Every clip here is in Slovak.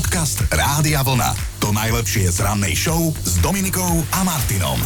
Podcast Rádia Vlna. To najlepšie z rannej show s Dominikou a Martinom.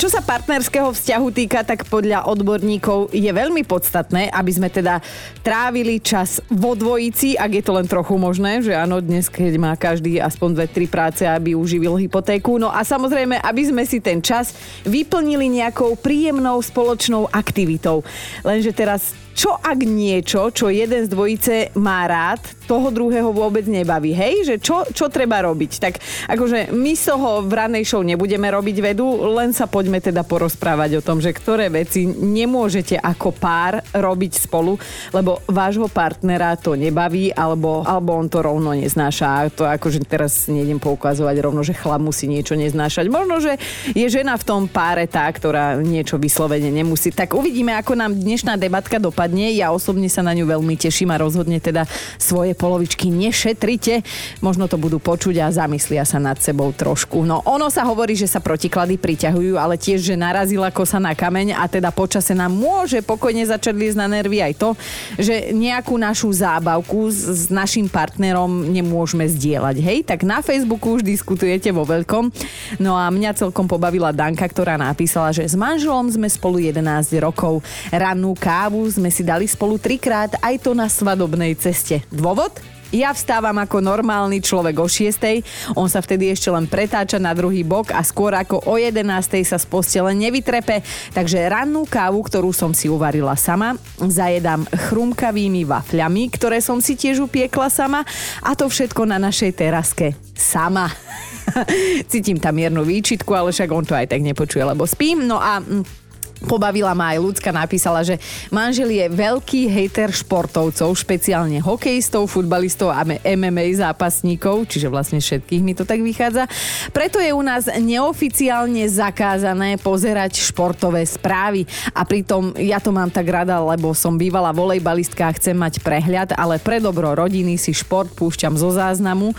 Čo sa partnerského vzťahu týka, tak podľa odborníkov je veľmi podstatné, aby sme teda trávili čas vo dvojici, ak je to len trochu možné, že áno, dnes, keď má každý aspoň 2-3 práce, aby uživil hypotéku. No a samozrejme, aby sme si ten čas vyplnili nejakou príjemnou spoločnou aktivitou. Lenže teraz... Čo ak niečo, čo jeden z dvojice má rád, toho druhého vôbec nebaví, hej? Že čo treba robiť? Tak akože my z toho v ranej show nebudeme robiť vedu, len sa poďme teda porozprávať o tom, že ktoré veci nemôžete ako pár robiť spolu, lebo vášho partnera to nebaví, alebo on to rovno neznáša. A to akože teraz nejdem poukazovať rovno, že chlap musí niečo neznášať. Možno, že je žena v tom páre tá, ktorá niečo vyslovene nemusí. Tak uvidíme, ako nám dnešná debatka dopadne. Ja osobne sa na ňu veľmi teším a rozhodne teda svoje polovičky nešetrite. Možno to budú počuť a zamyslia sa nad sebou trošku. No ono sa hovorí, že sa protiklady priťahujú, ale tiež, že narazila kosa na kameň a teda počase nám môže pokojne začať liesť na nervy aj to, že nejakú našu zábavku s našim partnerom nemôžeme zdieľať. Hej, tak na Facebooku už diskutujete vo veľkom. No a mňa celkom pobavila Danka, ktorá napísala, že s manželom sme spolu 11 rokov. Rannú kávu sme si dali spolu 3-krát, aj to na svadobnej ceste. Dôvod? Ja vstávam ako normálny človek o 6:00, on sa vtedy ešte len pretáča na druhý bok a skôr ako o 11:00 sa z postele nevytrepe, takže rannú kávu, ktorú som si uvarila sama, zajedám chrumkavými vafľami, ktoré som si tiež upiekla sama, a to všetko na našej teraske. Sama. Cítim tam miernu výčitku, ale však on to aj tak nepočuje, lebo spím. No a... Pobavila ma aj Ľudská, napísala, že manžel je veľký hejter športovcov, špeciálne hokejistov, futbalistov a MMA zápasníkov, čiže vlastne všetkých mi to tak vychádza. Preto je u nás neoficiálne zakázané pozerať športové správy. A pritom ja to mám tak rada, lebo som bývala volejbalistka a chcem mať prehľad, ale pre dobro rodiny si šport púšťam zo záznamu,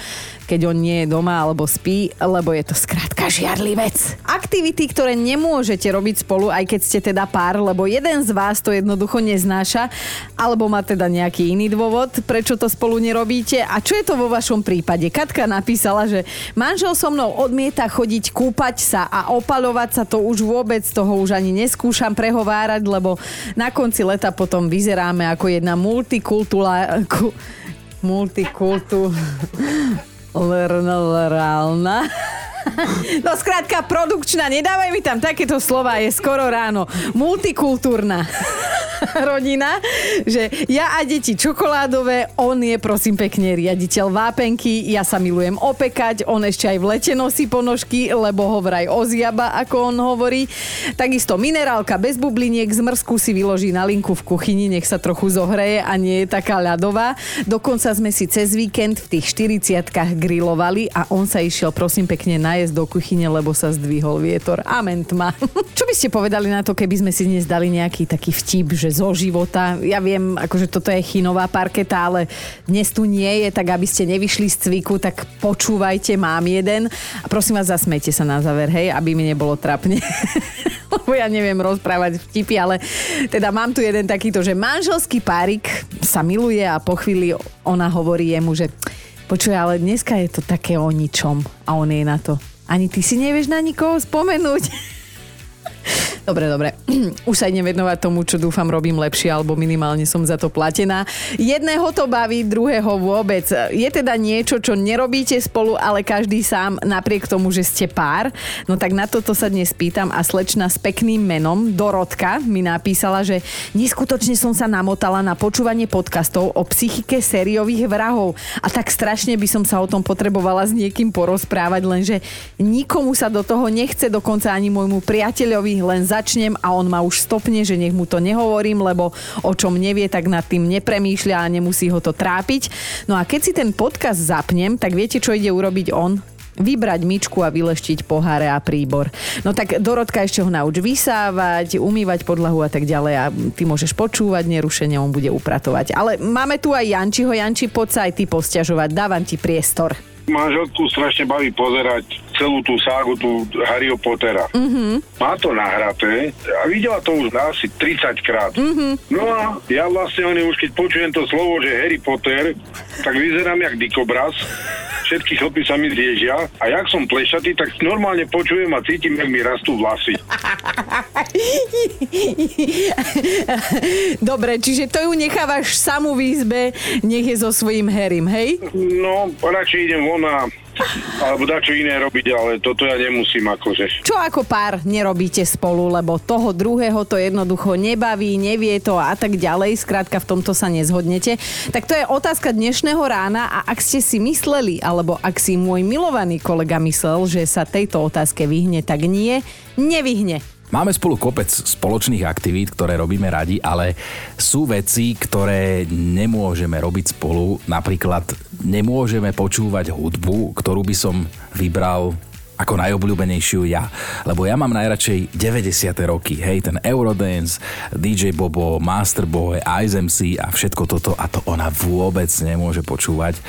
keď on nie je doma alebo spí, lebo je to skrátka žiarlivý vec. Aktivity, ktoré nemôžete robiť spolu, aj keď ste teda pár, lebo jeden z vás to jednoducho neznáša, alebo má teda nejaký iný dôvod, prečo to spolu nerobíte. A čo je to vo vašom prípade? Katka napísala, že manžel so mnou odmieta chodiť kúpať sa a opaľovať sa, to už vôbec, toho už ani neskúšam prehovárať, lebo na konci leta potom vyzeráme ako jedna multikulturálna. No skrátka produkčná, nedávaj mi tam takéto slova, je skoro ráno. Multikultúrna rodina, že ja a deti čokoládové, on je prosím pekne riaditeľ vápenky, ja sa milujem opekať, on ešte aj v lete nosí ponožky, lebo ho vraj oziaba, ako on hovorí. Takisto minerálka bez bubliniek z mrzku si vyloží na linku v kuchyni, nech sa trochu zohreje a nie je taká ľadová. Dokonca sme si cez víkend v tých 40-kách grilovali a on sa išiel prosím pekne najesť do kuchyne, lebo sa zdvihol vietor. Amen tma. Čo by ste povedali na to, keby sme si dnes dali nejaký taký vtip, že zo života. Ja viem, akože toto je chinová parketa, ale dnes tu nie je, tak aby ste nevyšli z cviku, tak počúvajte, mám jeden. A prosím vás, zasmejte sa na záver, hej, aby mi nebolo trapne. Lebo ja neviem rozprávať vtipy, ale teda mám tu jeden takýto, že manželský párik sa miluje a po chvíli ona hovorí jemu, že počuje, ale dneska je to také o ničom. A on je na to. Ani ty si nevieš na nikoho spomenúť. Dobre. Už sa idem venovať tomu, čo dúfam robím lepšie, alebo minimálne som za to platená. Jedného to baví, druhého vôbec. Je teda niečo, čo nerobíte spolu, ale každý sám, napriek tomu, že ste pár. No tak na toto sa dnes pýtam a slečna s pekným menom Dorotka mi napísala, že neskutočne som sa namotala na počúvanie podcastov o psychike sériových vrahov a tak strašne by som sa o tom potrebovala s niekým porozprávať, lenže nikomu sa do toho nechce, dokonca ani môjmu priateľovi, len začnem a on ma už stopne, že nech mu to nehovorím, lebo o čom nevie, tak nad tým nepremýšľa a nemusí ho to trápiť. No a keď si ten podcast zapnem, tak viete, čo ide urobiť on? Vybrať myčku a vyleštiť poháre a príbor. No tak Dorotka, ešte ho nauč vysávať, umývať podlahu a tak ďalej a ty môžeš počúvať nerušenie, on bude upratovať. Ale máme tu aj Jančiho. Janči, poď sa aj ty posťažovať, dávam ti priestor. Manželku strašne baví pozerať celú tú ságu, tú Harryho Pottera. Mm-hmm. Má to nahraté a videla to už asi 30-krát. Mm-hmm. No a ja vlastne, už keď počujem to slovo, že Harry Potter, tak vyzerám jak dikobraz. všetky chlpy sa mi zježia a jak som plešatý, tak normálne počujem a cítim, jak mi rastú vlasy. Dobre, čiže to ju nechávaš samú v izbe, nech je so svojím Harrym, hej? No, radšej idem von alebo dačo iné robiť, ale toto ja nemusím akože. Čo ako pár nerobíte spolu, lebo toho druhého to jednoducho nebaví, nevie to a tak ďalej, skrátka v tomto sa nezhodnete. Tak to je otázka dnešného rána a ak ste si mysleli, alebo ak si môj milovaný kolega myslel, že sa tejto otázke vyhne, tak nie, nevyhne. Máme spolu kopec spoločných aktivít, ktoré robíme radi, ale sú veci, ktoré nemôžeme robiť spolu. Napríklad nemôžeme počúvať hudbu, ktorú by som vybral ako najobľúbenejšiu ja. Lebo ja mám najradšej 90. roky. Hej, ten Eurodance, DJ Bobo, Masterboy, Ice MC a všetko toto. A to ona vôbec nemôže počúvať.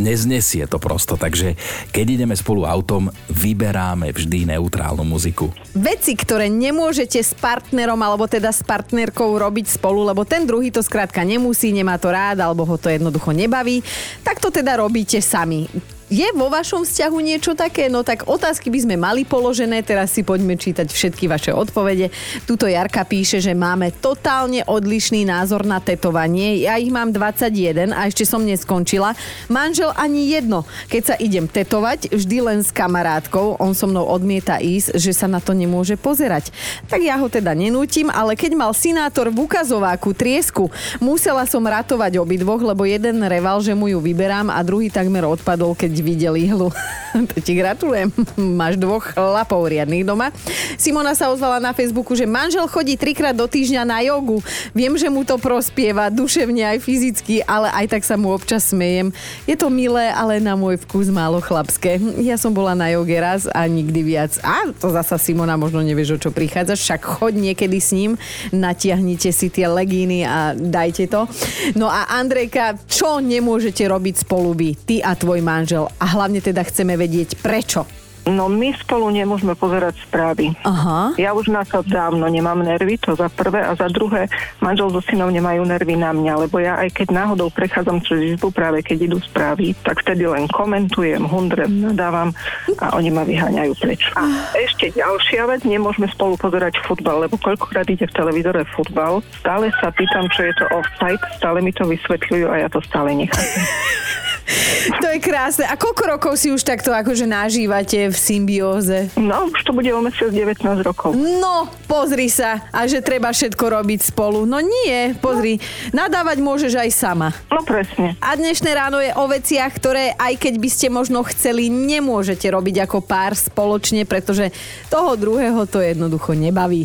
Neznesie to prosto. Takže keď ideme spolu autom, vyberáme vždy neutrálnu muziku. Veci, ktoré nemôžete s partnerom alebo teda s partnerkou robiť spolu, lebo ten druhý to skrátka nemusí, nemá to rád alebo ho to jednoducho nebaví, tak to teda robíte sami. Je vo vašom vzťahu niečo také? No tak otázky by sme mali položené, teraz si poďme čítať všetky vaše odpovede. Tuto Jarka píše, že máme totálne odlišný názor na tetovanie. Ja ich mám 21 a ešte som neskončila. Manžel ani jedno. Keď sa idem tetovať, vždy len s kamarátkou. On so mnou odmieta ísť, že sa na to nemôže pozerať. Tak ja ho teda nenútim, ale keď mal Sinátor v ukazováku triesku, musela som ratovať obidvoch, lebo jeden reval, že mu ju vyberám a druhý takmer odpadol, keď videl ihlu. To ti gratulujem. Máš dvoch chlapov riadnych doma. Simona sa ozvala na Facebooku, že manžel chodí 3-krát do týždňa na jogu. Viem, že mu to prospieva duševne aj fyzicky, ale aj tak sa mu občas smejem. Je to milé, ale na môj vkus málo chlapské. Ja som bola na joge raz a nikdy viac. A to zasa Simona možno nevieš, o čo prichádzaš, však choď niekedy s ním, natiahnite si tie legíny a dajte to. No a Andrejka, čo nemôžete robiť spolu vy, ty a tvoj manžel? A hlavne teda chceme vedieť prečo. No my spolu nemôžeme pozerať správy. Aha. Ja už na to dávno nemám nervy, to za prvé, a za druhé manžel so synom nemajú nervy na mňa, lebo ja aj keď náhodou prechádzam cez izbu, práve keď idú správy, tak vtedy len komentujem, hundrem, nadávam a oni ma vyháňajú preč. A ešte ďalšia vec, nemôžeme spolu pozerať futbal, lebo koľkokrát ide v televízore futbal, stále sa pýtam, čo je to offside, stále mi to vysvetľujú a ja to stále nechám. To je krásne. A koľko rokov si už takto akože nažívate v symbióze? No, už to bude o mesiac 19 rokov. No, pozri sa. A že treba všetko robiť spolu. No nie, pozri. No. Nadávať môžeš aj sama. No presne. A dnešné ráno je o veciach, ktoré aj keď by ste možno chceli, nemôžete robiť ako pár spoločne, pretože toho druhého to jednoducho nebaví.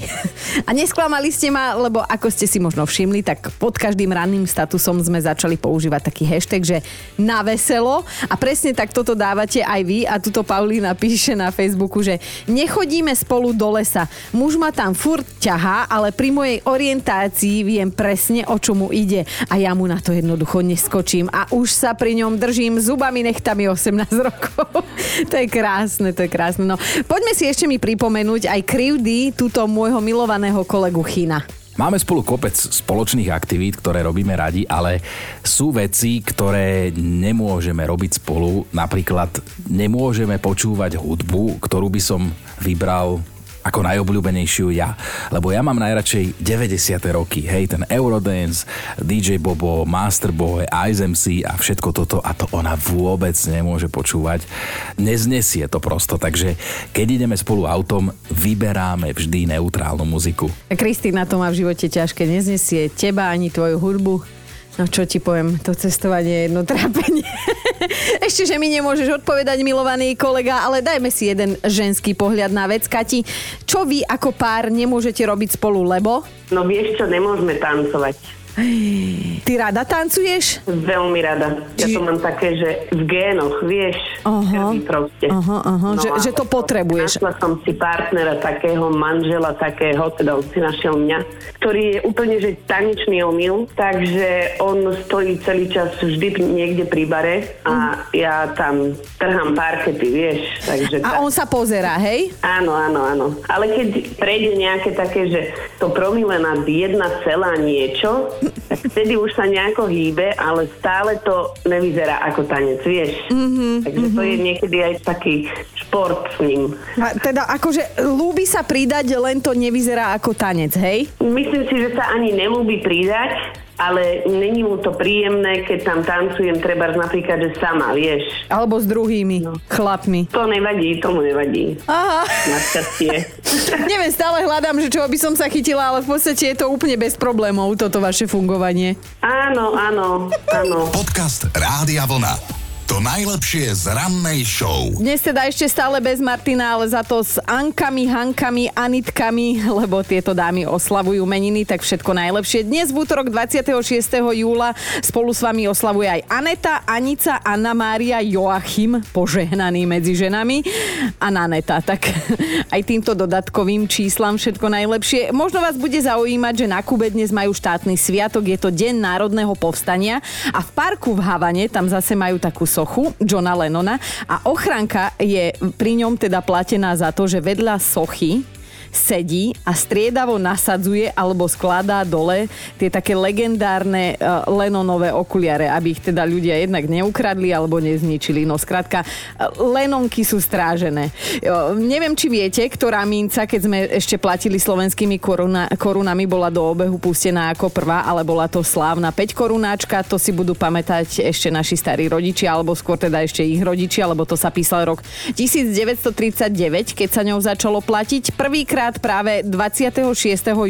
A nesklamali ste ma, lebo ako ste si možno všimli, tak pod každým ranným statusom sme začali používať taký hashtag, že na veselo, a presne tak toto dávate aj vy a tuto Paulína píše na Facebooku, že nechodíme spolu do lesa. Muž ma tam furt ťahá, ale pri mojej orientácii viem presne, o čo mu ide a ja mu na to jednoducho neskočím a už sa pri ňom držím zubami nechtami 18 rokov. To je krásne, to je krásne. No, poďme si ešte mi pripomenúť aj krivdy tuto môjho milovaného kolegu Chyna. Máme spolu kopec spoločných aktivít, ktoré robíme radi, ale sú veci, ktoré nemôžeme robiť spolu. Napríklad nemôžeme počúvať hudbu, ktorú by som vybral ako najobľúbenejšiu ja. Lebo ja mám najradšej 90. roky. Hej, ten Eurodance, DJ Bobo, Masterboy, Ice MC a všetko toto. A to ona vôbec nemôže počúvať. Neznesie to prosto. Takže keď ideme spolu autom, vyberáme vždy neutrálnu muziku. Kristína to má v živote ťažké. Neznesie teba ani tvoju hudbu. No čo ti poviem, to cestovanie je jedno trápenie. Ešte, že mi nemôžeš odpovedať, milovaný kolega, ale dajme si jeden ženský pohľad na vec. Kati, čo vy ako pár nemôžete robiť spolu, lebo? No vieš čo, nemôžeme tancovať. Ty rada tancuješ? Veľmi rada. Ja to mám také, že v génoch, vieš, krvi proste. No že to potrebuješ. Našla som si partnera takého, manžela takého, teda on si našiel mňa, ktorý je úplne, že tanečný omyl, takže on stojí celý čas vždy niekde pri bare a ja tam trhám parkety, vieš. Takže a on sa pozerá, hej? Áno. Ale keď prejde nejaké také, že to promile nad 1, niečo, tak vtedy už sa nejako hýbe, ale stále to nevyzerá ako tanec, vieš. Takže to je niekedy aj taký šport s ním. A teda akože ľúbi sa pridať, len to nevyzerá ako tanec, hej? Myslím si, že sa ani neľúbi pridať, ale není mu to príjemné, keď tam tancujem trebárs napríklad, že sama, vieš. Alebo s druhými chlapmi. To nevadí, tomu nevadí. Aha. Na šťastie. Neviem, stále hľadám, že čo by som sa chytila, ale v podstate je to úplne bez problémov, toto vaše fungovanie. Áno, áno, áno. Podcast Rádia Vlna. To najlepšie z rannej show. Dnes teda ešte stále bez Martina, ale za to s Ankami, Hankami, Anitkami, lebo tieto dámy oslavujú meniny, tak všetko najlepšie. Dnes v útorok 26. júla spolu s vami oslavuje aj Aneta, Anica, Anna Mária, Joachim, požehnaný medzi ženami, a Naneta. Tak aj týmto dodatkovým číslam všetko najlepšie. Možno vás bude zaujímať, že na Kube dnes majú štátny sviatok, je to Deň národného povstania a v parku v Havane, tam zase majú takú sochu Johna Lennona a ochranka je pri ňom teda platená za to, že vedľa sochy sedí a striedavo nasadzuje alebo skladá dole tie také legendárne Lennonové okuliare, aby ich teda ľudia jednak neukradli alebo nezničili. No skrátka, Lennonky sú strážené. Neviem, či viete, ktorá minca, keď sme ešte platili slovenskými korunami, bola do obehu pustená ako prvá, ale bola to slávna 5 korunáčka, to si budú pamätať ešte naši starí rodičia, alebo skôr teda ešte ich rodičia, lebo to sa písal rok 1939, keď sa ňou začalo platiť. Prvýkrát práve 26.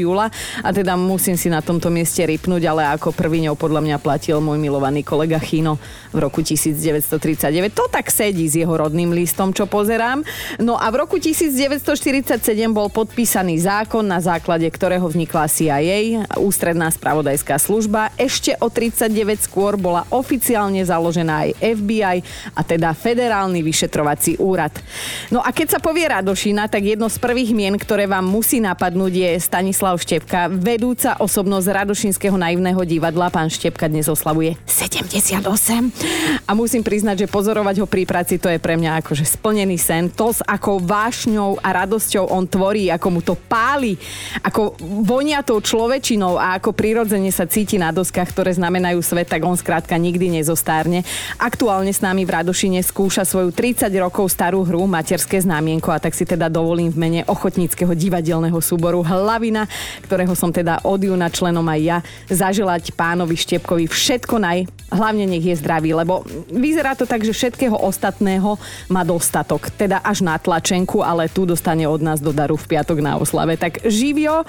júla a teda musím si na tomto mieste ripnúť, ale ako prvý ňou podľa mňa platil môj milovaný kolega Chino v roku 1939. To tak sedí s jeho rodným listom, čo pozerám. No a v roku 1947 bol podpísaný zákon, na základe ktorého vznikla CIA, ústredná spravodajská služba. Ešte o 39 skôr bola oficiálne založená aj FBI, a teda Federálny vyšetrovací úrad. No a keď sa povie Radošina, tak jedno z prvých mien, ktoré vám musí napadnúť, je Stanislav Štepka, vedúca osobnosť Radošinského naivného divadla. Pán Štepka dnes oslavuje 78. A musím priznať, že pozorovať ho pri práci, to je pre mňa akože splnený sen. To, s akou vášňou a radosťou on tvorí, ako mu to páli, ako vonia tou človečinou a ako prirodzene sa cíti na doskách, ktoré znamenajú svet, tak on skrátka nikdy nezostárne. Aktuálne s nami v Radošine skúša svoju 30 rokov starú hru Materské znamienko, a tak si teda dovolím v mene ochotníckeho divadelného súboru Hlavina, ktorého som teda od júna členom aj ja, zaželať pánovi Štepkovi všetko naj, hlavne nech je zdravý, lebo vyzerá to tak, že všetkého ostatného má dostatok, teda až na tlačenku, ale tu dostane od nás do daru v piatok na oslave, tak živio.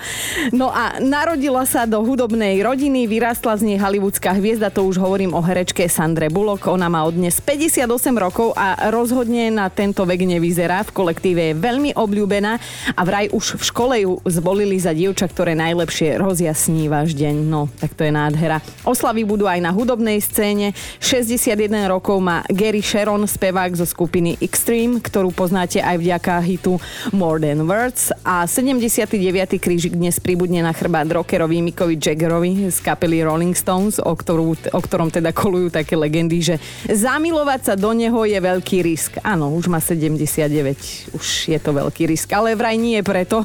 No a narodila sa do hudobnej rodiny, vyrastla z nej hollywoodská hviezda, to už hovorím o herečke Sandre Bullock, ona má od dnes 58 rokov a rozhodne na tento vek nevyzerá, v kolektíve je veľmi obľúbená a vraj už v škole ju zvolili za dievča, ktoré najlepšie rozjasní váš deň. No, tak to je nádhera. Oslavy budú aj na hudobnej scéne. 61 rokov má Gary Sharon, spevák zo skupiny Extreme, ktorú poznáte aj vďaka hitu More Than Words, a 79. krížik dnes pribudne na chrbát rockerovi Mickovi Jaggerovi z kapely Rolling Stones, o ktorom teda kolujú také legendy, že zamilovať sa do neho je veľký risk. Áno, už má 79, už je to veľký risk, ale vraj nie preto,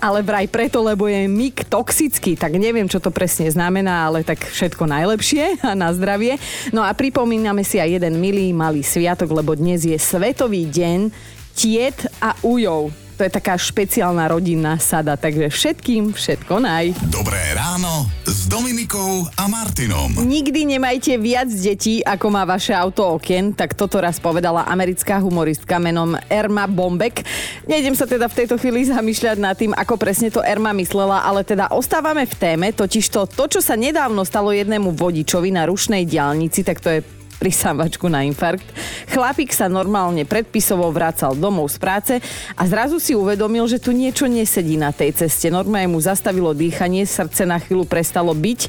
ale vraj preto, lebo je Mick toxický, tak neviem, čo to presne znamená, ale tak všetko najlepšie a na zdravie. No a pripomíname si aj jeden milý malý sviatok, lebo dnes je Svetový deň tiet a ujov. To je taká špeciálna rodinná sada, takže všetkým všetko naj. Dobré ráno s Dominikou a Martinom. Nikdy nemajte viac detí, ako má vaše auto okien, tak toto raz povedala americká humoristka menom Erma Bombeck. Nejdem sa teda v tejto chvíli zamýšľať nad tým, ako presne to Erma myslela, ale teda ostávame v téme, totižto to, čo sa nedávno stalo jednému vodičovi na rušnej diaľnici, tak to je prisávačku na infarkt. Chlapík sa normálne predpisovo vracal domov z práce a zrazu si uvedomil, že tu niečo nesedí na tej ceste. Normálne mu zastavilo dýchanie, srdce na chvíľu prestalo byť,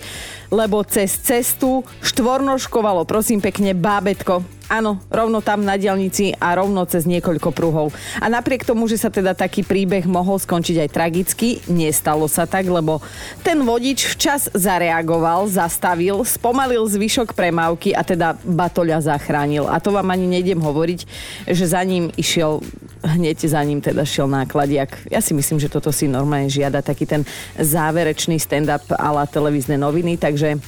lebo cez cestu štvornožkovalo, prosím pekne, bábätko. Áno, rovno tam na diaľnici a rovno cez niekoľko pruhov. A napriek tomu, že sa teda taký príbeh mohol skončiť aj tragicky, nestalo sa tak, lebo ten vodič včas zareagoval, zastavil, spomalil zvyšok premávky a teda batoľa zachránil. A to vám ani nejdem hovoriť, že za ním išiel hneď za ním teda šiel nákladiak. Ja si myslím, že toto si normálne žiada taký ten záverečný stand-up ala televízne noviny, takže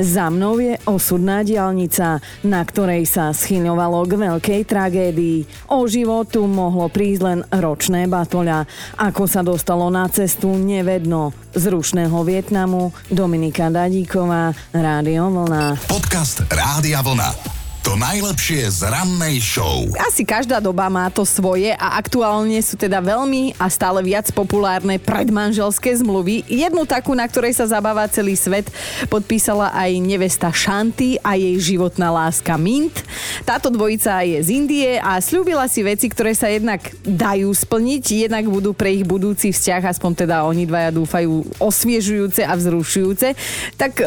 za mnou je osudná diaľnica, na ktorej sa schyňovalo k veľkej tragédii. O životu mohlo prísť len ročné batoľa. Ako sa dostalo na cestu, nevedno. Z rušného Vietnamu, Dominika Dadíková, Rádio Vlna. Podcast Rádia Vlna. To najlepšie z rannej show. Asi každá doba má to svoje a aktuálne sú teda veľmi a stále viac populárne predmanželské zmluvy. Jednu takú, na ktorej sa zabáva celý svet, podpísala aj nevesta Shanti a jej životná láska Mint. Táto dvojica je z Indie a sľúbila si veci, ktoré sa jednak dajú splniť, jednak budú pre ich budúci vzťah, aspoň teda oni dvaja dúfajú, osviežujúce a vzrušujúce. Tak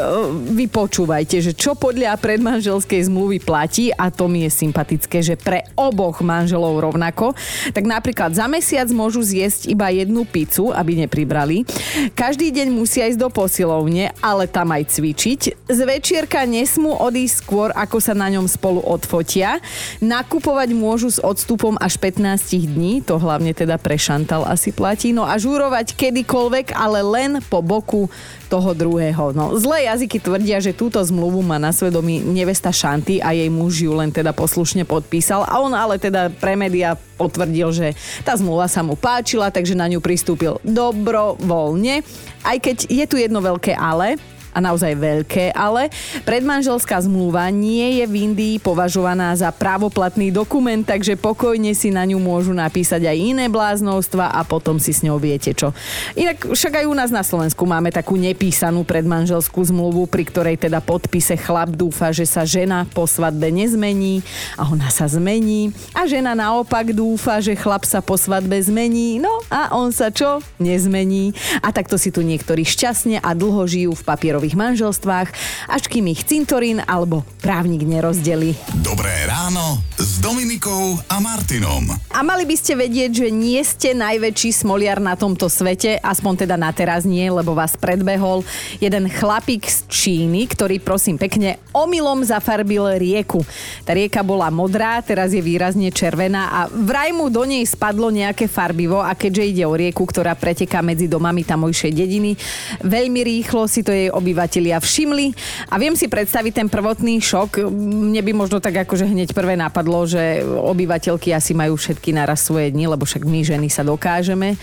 vy počúvajte, že čo podľa predmanželskej zmluvy platí. A to mi je sympatické, že pre oboch manželov rovnako. Tak napríklad za mesiac môžu zjesť iba jednu pizzu, aby nepribrali. Každý deň musia ísť do posilovne, ale tam aj cvičiť. Z večierka nesmú odísť skôr, ako sa na ňom spolu odfotia. Nakupovať môžu s odstupom až 15 dní, to hlavne teda pre Šantal asi platí. No a žúrovať kedykoľvek, ale len po boku toho druhého. No, zlé jazyky tvrdia, že túto zmluvu má na svedomí nevesta Shanti a jej muž ju len teda poslušne podpísal a on ale teda pre médiá potvrdil, že tá zmluva sa mu páčila, takže na ňu pristúpil dobrovoľne. Aj keď je tu jedno veľké ale, a naozaj veľké ale, predmanželská zmluva nie je v Indii považovaná za právoplatný dokument, takže pokojne si na ňu môžu napísať aj iné bláznostva a potom si s ňou viete čo. Inak však aj u nás na Slovensku máme takú nepísanú predmanželskú zmluvu, pri ktorej teda podpise chlap dúfa, že sa žena po svadbe nezmení a ona sa zmení a žena naopak dúfa, že chlap sa po svadbe zmení, no a on sa čo? Nezmení. A takto si tu niektorí šťastne a dlho žijú v papierových manželstvách, až kým ich cintorín alebo právnik nerozdelí. Dobré ráno s Dominikou a Martinom. A mali by ste vedieť, že nie ste najväčší smoliar na tomto svete, aspoň teda na teraz nie, lebo vás predbehol jeden chlapík z Číny, ktorý, prosím pekne, omylom zafarbil rieku. Tá rieka bola modrá, teraz je výrazne červená a vraj mu do nej spadlo nejaké farbivo a keďže ide o rieku, ktorá preteká medzi domami tamojšej dediny, veľmi rýchlo si to jej obyvatelia všimli a viem si predstaviť ten prvotný šok. Mne by možno tak akože hneď prvé napadlo, že obyvateľky asi majú všetky naraz svoje dni, lebo však my ženy sa dokážeme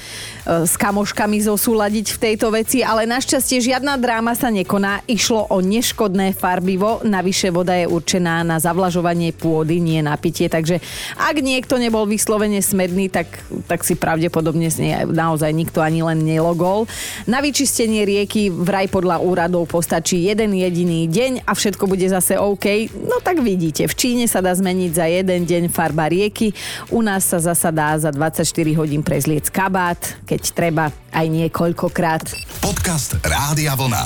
s kamoškami zosúladiť v tejto veci, ale našťastie žiadna dráma sa nekoná. Išlo o neškodné farbivo, navyše voda je určená na zavlažovanie pôdy, nie na pitie, takže ak niekto nebol vyslovene smedný, tak si pravdepodobne naozaj nikto ani len nelogol. Na vyčistenie rieky vraj podľa úradov postačí jeden jediný deň a všetko bude zase OK. No tak vidíte, v Číne sa dá zmeniť za jeden deň farba rieky, u nás sa zasa dá za 24 hodín prezliec kabát, keď treba aj niekoľkokrát. Podcast Rádia Vlna.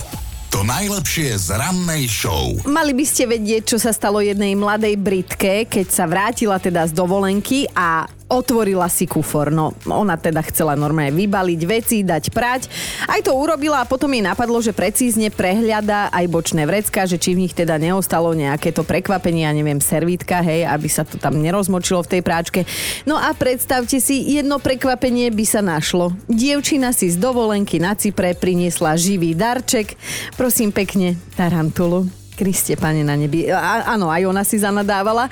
To najlepšie z rannej show. Mali by ste vedieť, čo sa stalo jednej mladej Britke, keď sa vrátila teda z dovolenky a otvorila si kufor. No, ona teda chcela normálne vybaliť veci, dať prať. Aj to urobila a potom jej napadlo, že precízne prehľada aj bočné vrecká, že či v nich teda neostalo nejaké to prekvapenie, ja neviem, servítka, hej, aby sa to tam nerozmočilo v tej práčke. No a predstavte si, jedno prekvapenie by sa našlo. Dievčina si z dovolenky na Cypre priniesla živý darček. Prosím pekne, tarantulu. Kriste, Pane na nebi. Áno, aj ona si zanadávala,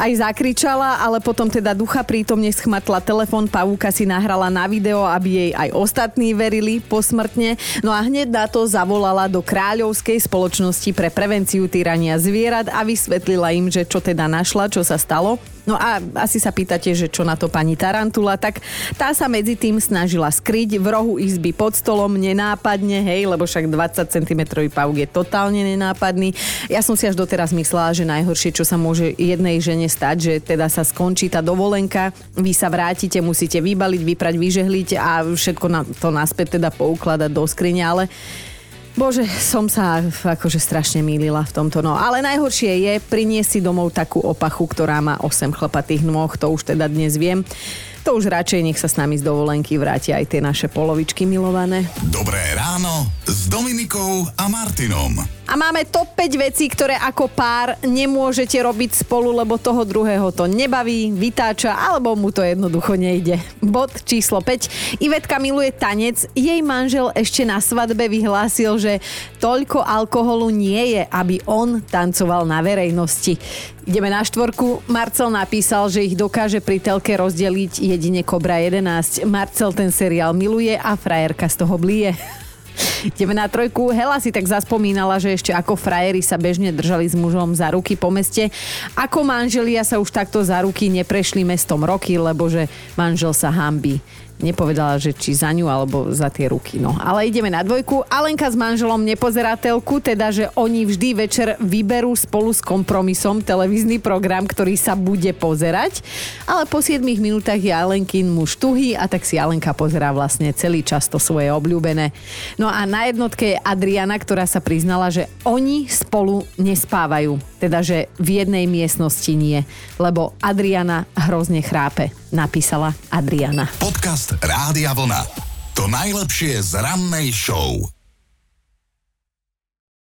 aj zakričala, ale potom teda ducha prítomne schmatla telefon, pavúka si nahrala na video, aby jej aj ostatní verili posmrtne. No a hneď na to zavolala do Kráľovskej spoločnosti pre prevenciu týrania zvierat a vysvetlila im, že čo teda našla, čo sa stalo. No a asi sa pýtate, že čo na to pani tarantula, tak tá sa medzi tým snažila skryť v rohu izby pod stolom nenápadne, hej, lebo však 20 cm pavúk je totálne nenápadný. Ja som si až doteraz myslela, že najhoršie, čo sa môže jednej žene stať, že teda sa skončí tá dovolenka, vy sa vrátite, musíte vybaliť, vyprať, vyžehliť a všetko na to naspäť teda poukladať do skrine, ale Bože, som sa akože strašne mýlila v tomto. No, ale najhoršie je priniesť si domov takú opachu, ktorá má 8 chlapatých nôh, to už teda dnes viem. to už radšej nech sa s nami z dovolenky vrátia aj tie naše polovičky milované. Dobré ráno s Dominikou a Martinom. A máme top 5 vecí, ktoré ako pár nemôžete robiť spolu, lebo toho druhého to nebaví, vytáča, alebo mu to jednoducho nejde. Bod číslo 5. Ivetka miluje tanec. Jej manžel ešte na svadbe vyhlásil, že toľko alkoholu nie je, aby on tancoval na verejnosti. Ideme na štvorku. Marcel napísal, že ich dokáže pri telke rozdeliť jedine Kobra 11. Marcel ten seriál miluje a frajerka z toho blije. Ideme na trojku. Hela si tak zaspomínala, že ešte ako frajeri sa bežne držali s mužom za ruky po meste. Ako manželia sa už takto za ruky neprešli mestom roky, lebo že manžel sa hanbí. Nepovedala, že či za ňu, alebo za tie ruky. No, ale ideme na dvojku. Alenka s manželom nepozerá telku, teda, že oni vždy večer vyberú spolu s kompromisom televízny program, ktorý sa bude pozerať. Ale po 7 minútach je Alenkin muž tuhý a tak si Alenka pozerá vlastne celý čas to svoje obľúbené. No a na jednotke je Adriana, ktorá sa priznala, že oni spolu nespávajú. Teda, že v jednej miestnosti nie. Lebo Adriana hrozne chrápe. Napísala Adriana. Podcast Rádia Vlna. To najlepšie z rannej show.